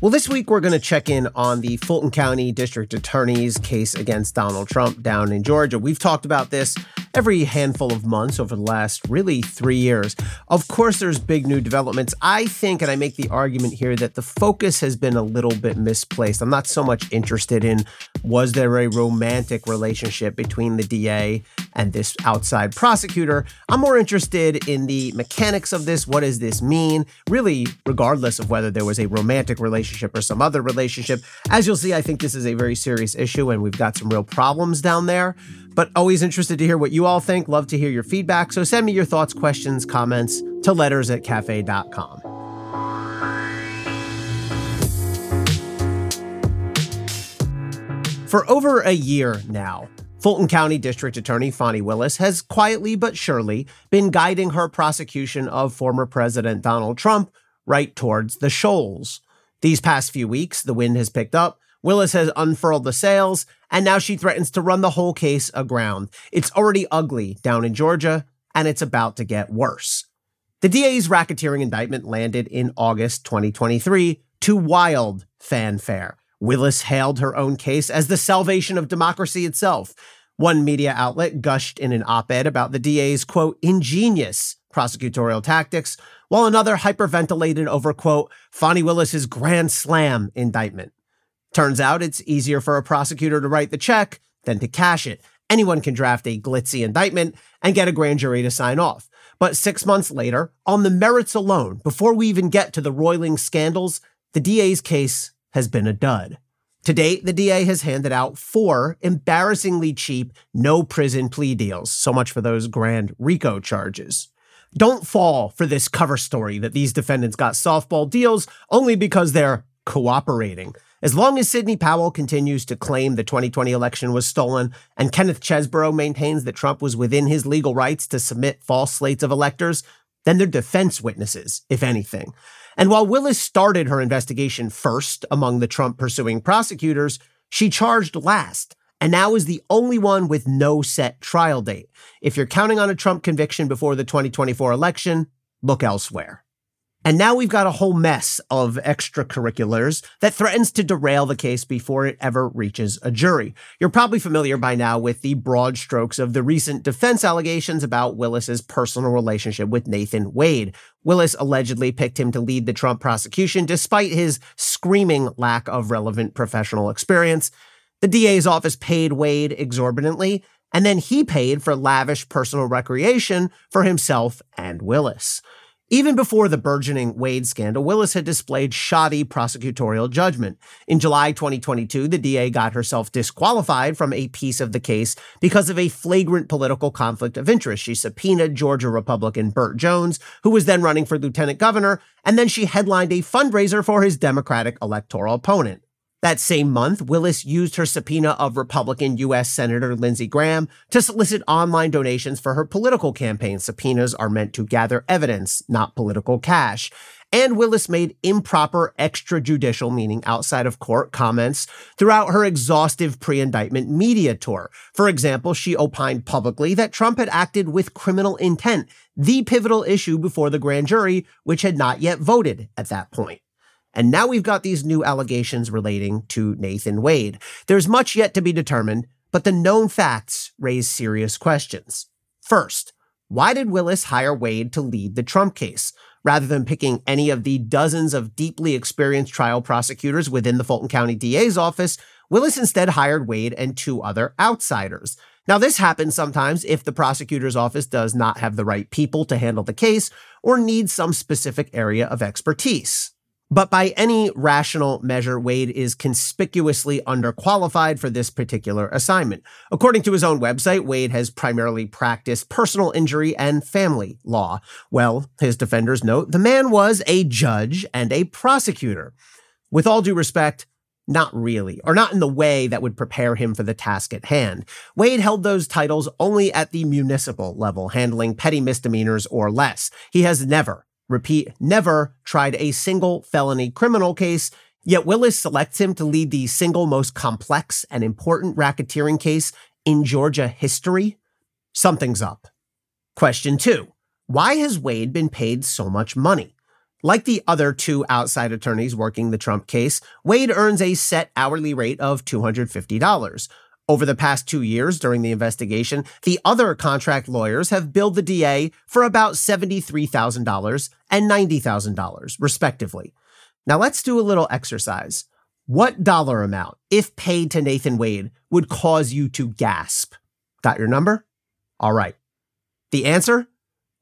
Well, this week we're going to check in on the Fulton County District Attorney's case against Donald Trump down in Georgia. We've talked about this every handful of months over the last really 3 years. Of course, there's big new developments. I think, and I make the argument here, that the focus has been a little bit misplaced. I'm not so much interested in, was there a romantic relationship between the DA and this outside prosecutor? I'm more interested in the mechanics of this. What does this mean? Really, regardless of whether there was a romantic relationship or some other relationship. As you'll see, I think this is a very serious issue and we've got some real problems down there. But always interested to hear what you all think. Love to hear your feedback. So send me your thoughts, questions, comments to letters@cafe.com. For over a year now, Fulton County District Attorney Fani Willis has quietly but surely been guiding her prosecution of former President Donald Trump right towards the shoals. These past few weeks, the wind has picked up. Willis has unfurled the sails, and now she threatens to run the whole case aground. It's already ugly down in Georgia, and it's about to get worse. The DA's racketeering indictment landed in August 2023 to wild fanfare. Willis hailed her own case as the salvation of democracy itself. One media outlet gushed in an op-ed about the DA's, quote, ingenious prosecutorial tactics, while another hyperventilated over, quote, Fani Willis's grand slam indictment. Turns out it's easier for a prosecutor to write the check than to cash it. Anyone can draft a glitzy indictment and get a grand jury to sign off. But 6 months later, on the merits alone, before we even get to the roiling scandals, the DA's case has been a dud. To date, the DA has handed out 4 embarrassingly cheap, no prison plea deals. So much for those grand RICO charges. Don't fall for this cover story that these defendants got softball deals only because they're cooperating. As long as Sidney Powell continues to claim the 2020 election was stolen and Kenneth Chesebro maintains that Trump was within his legal rights to submit false slates of electors, then they're defense witnesses, if anything. And while Willis started her investigation first among the Trump-pursuing prosecutors, she charged last and now is the only one with no set trial date. If you're counting on a Trump conviction before the 2024 election, look elsewhere. And now we've got a whole mess of extracurriculars that threatens to derail the case before it ever reaches a jury. You're probably familiar by now with the broad strokes of the recent defense allegations about Willis's personal relationship with Nathan Wade. Willis allegedly picked him to lead the Trump prosecution despite his screaming lack of relevant professional experience. The DA's office paid Wade exorbitantly, and then he paid for lavish personal recreation for himself and Willis. Even before the burgeoning Wade scandal, Willis had displayed shoddy prosecutorial judgment. In July 2022, the DA got herself disqualified from a piece of the case because of a flagrant political conflict of interest. She subpoenaed Georgia Republican Burt Jones, who was then running for lieutenant governor, and then she headlined a fundraiser for his Democratic electoral opponent. That same month, Willis used her subpoena of Republican U.S. Senator Lindsey Graham to solicit online donations for her political campaign. Subpoenas are meant to gather evidence, not political cash. And Willis made improper extrajudicial, meaning outside of court, comments throughout her exhaustive pre-indictment media tour. For example, she opined publicly that Trump had acted with criminal intent, the pivotal issue before the grand jury, which had not yet voted at that point. And now we've got these new allegations relating to Nathan Wade. There's much yet to be determined, but the known facts raise serious questions. First, why did Willis hire Wade to lead the Trump case, rather than picking any of the dozens of deeply experienced trial prosecutors within the Fulton County DA's office? Willis instead hired Wade and 2 other outsiders. Now, this happens sometimes if the prosecutor's office does not have the right people to handle the case or needs some specific area of expertise. But by any rational measure, Wade is conspicuously underqualified for this particular assignment. According to his own website, Wade has primarily practiced personal injury and family law. Well, his defenders note the man was a judge and a prosecutor. With all due respect, Not really, or not in the way that would prepare him for the task at hand. Wade held those titles only at the municipal level, handling petty misdemeanors or less. He has never, repeat, never tried a single felony criminal case, yet Willis selects him to lead the single most complex and important racketeering case in Georgia history. Something's up. Question 2. Why has Wade been paid so much money? Like the other two outside attorneys working the Trump case, Wade earns a set hourly rate of $250. Over the past 2 years during the investigation, the other contract lawyers have billed the DA for about $73,000 and $90,000, respectively. Now let's do a little exercise. What dollar amount, if paid to Nathan Wade, would cause you to gasp? Got your number? All right. The answer?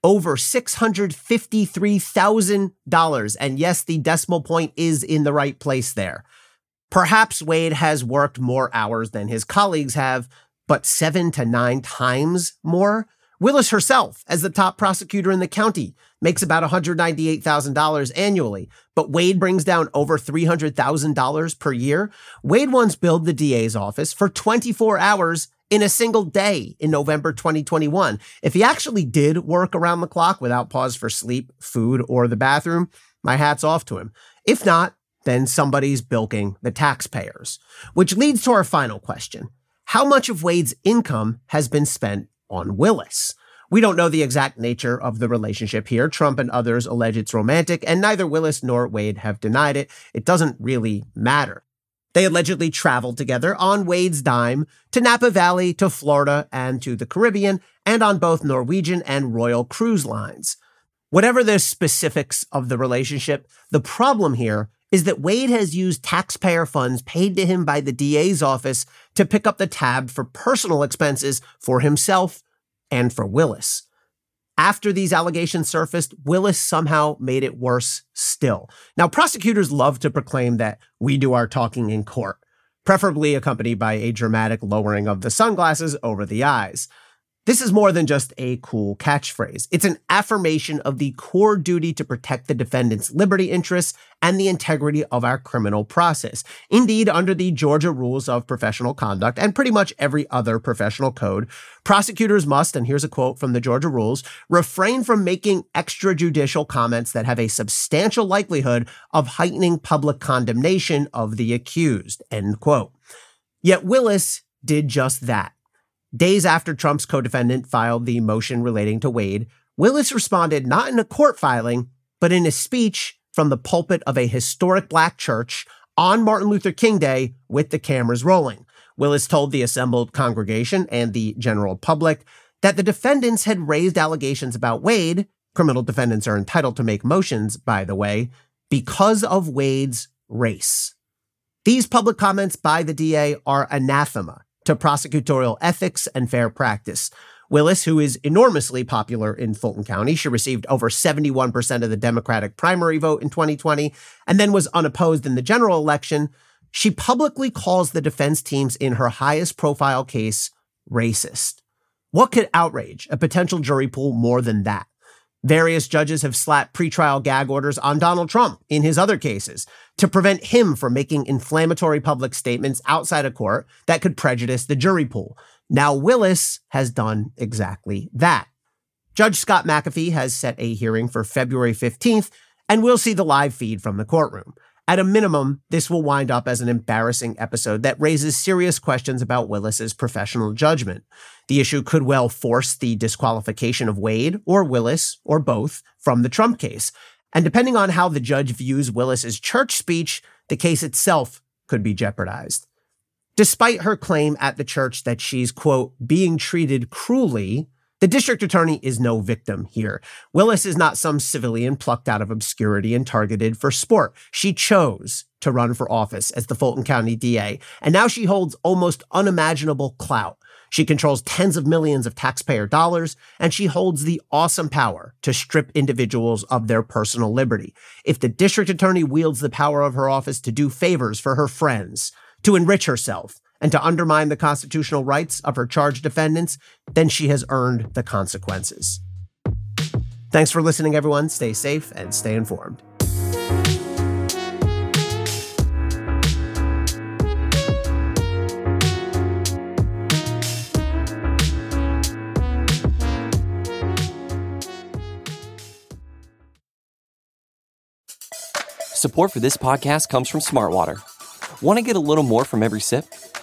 Over $653,000. And yes, the decimal point is in the right place there. Perhaps Wade has worked more hours than his colleagues have, but 7 to 9 times more? Willis herself, as the top prosecutor in the county, makes about $198,000 annually, but Wade brings down over $300,000 per year. Wade once billed the DA's office for 24 hours in a single day in November 2021. If he actually did work around the clock without pause for sleep, food, or the bathroom, my hat's off to him. If not, then somebody's bilking the taxpayers. Which leads to our final question. How much of Wade's income has been spent on Willis? We don't know the exact nature of the relationship here. Trump and others allege it's romantic, and neither Willis nor Wade have denied it. It doesn't really matter. They allegedly traveled together on Wade's dime to Napa Valley, to Florida, and to the Caribbean, and on both Norwegian and Royal cruise lines. Whatever the specifics of the relationship, the problem here is that Wade has used taxpayer funds paid to him by the DA's office to pick up the tab for personal expenses for himself and for Willis. After these allegations surfaced, Willis somehow made it worse still. Now, prosecutors love to proclaim that we do our talking in court, preferably accompanied by a dramatic lowering of the sunglasses over the eyes. This is more than just a cool catchphrase. It's an affirmation of the core duty to protect the defendant's liberty interests and the integrity of our criminal process. Indeed, under the Georgia Rules of Professional Conduct and pretty much every other professional code, prosecutors must, and here's a quote from the Georgia Rules, refrain from making extrajudicial comments that have a substantial likelihood of heightening public condemnation of the accused, end quote. Yet Willis did just that. Days after Trump's co-defendant filed the motion relating to Wade, Willis responded not in a court filing, but in a speech from the pulpit of a historic black church on Martin Luther King Day with the cameras rolling. Willis told the assembled congregation and the general public that the defendants had raised allegations about Wade. Criminal defendants are entitled to make motions, by the way, because of Wade's race. These public comments by the DA are anathema to prosecutorial ethics and fair practice. Willis, who is enormously popular in Fulton County, she received over 71% of the Democratic primary vote in 2020, and then was unopposed in the general election, she publicly calls the defense teams in her highest profile case racist. What could outrage a potential jury pool more than that? Various judges have slapped pretrial gag orders on Donald Trump in his other cases to prevent him from making inflammatory public statements outside of court that could prejudice the jury pool. Now Willis has done exactly that. Judge Scott McAfee has set a hearing for February 15th, and we'll see the live feed from the courtroom. At a minimum, this will wind up as an embarrassing episode that raises serious questions about Willis's professional judgment. The issue could well force the disqualification of Wade or Willis or both from the Trump case. And depending on how the judge views Willis's church speech, the case itself could be jeopardized. Despite her claim at the church that she's, quote, being treated cruelly, the district attorney is no victim here. Willis is not some civilian plucked out of obscurity and targeted for sport. She chose to run for office as the Fulton County DA, and now she holds almost unimaginable clout. She controls tens of millions of taxpayer dollars, and she holds the awesome power to strip individuals of their personal liberty. If the district attorney wields the power of her office to do favors for her friends, to enrich herself, and to undermine the constitutional rights of her charged defendants, then she has earned the consequences. Thanks for listening, everyone. Stay safe and stay informed. Support for this podcast comes from Smartwater. Want to get a little more from every sip?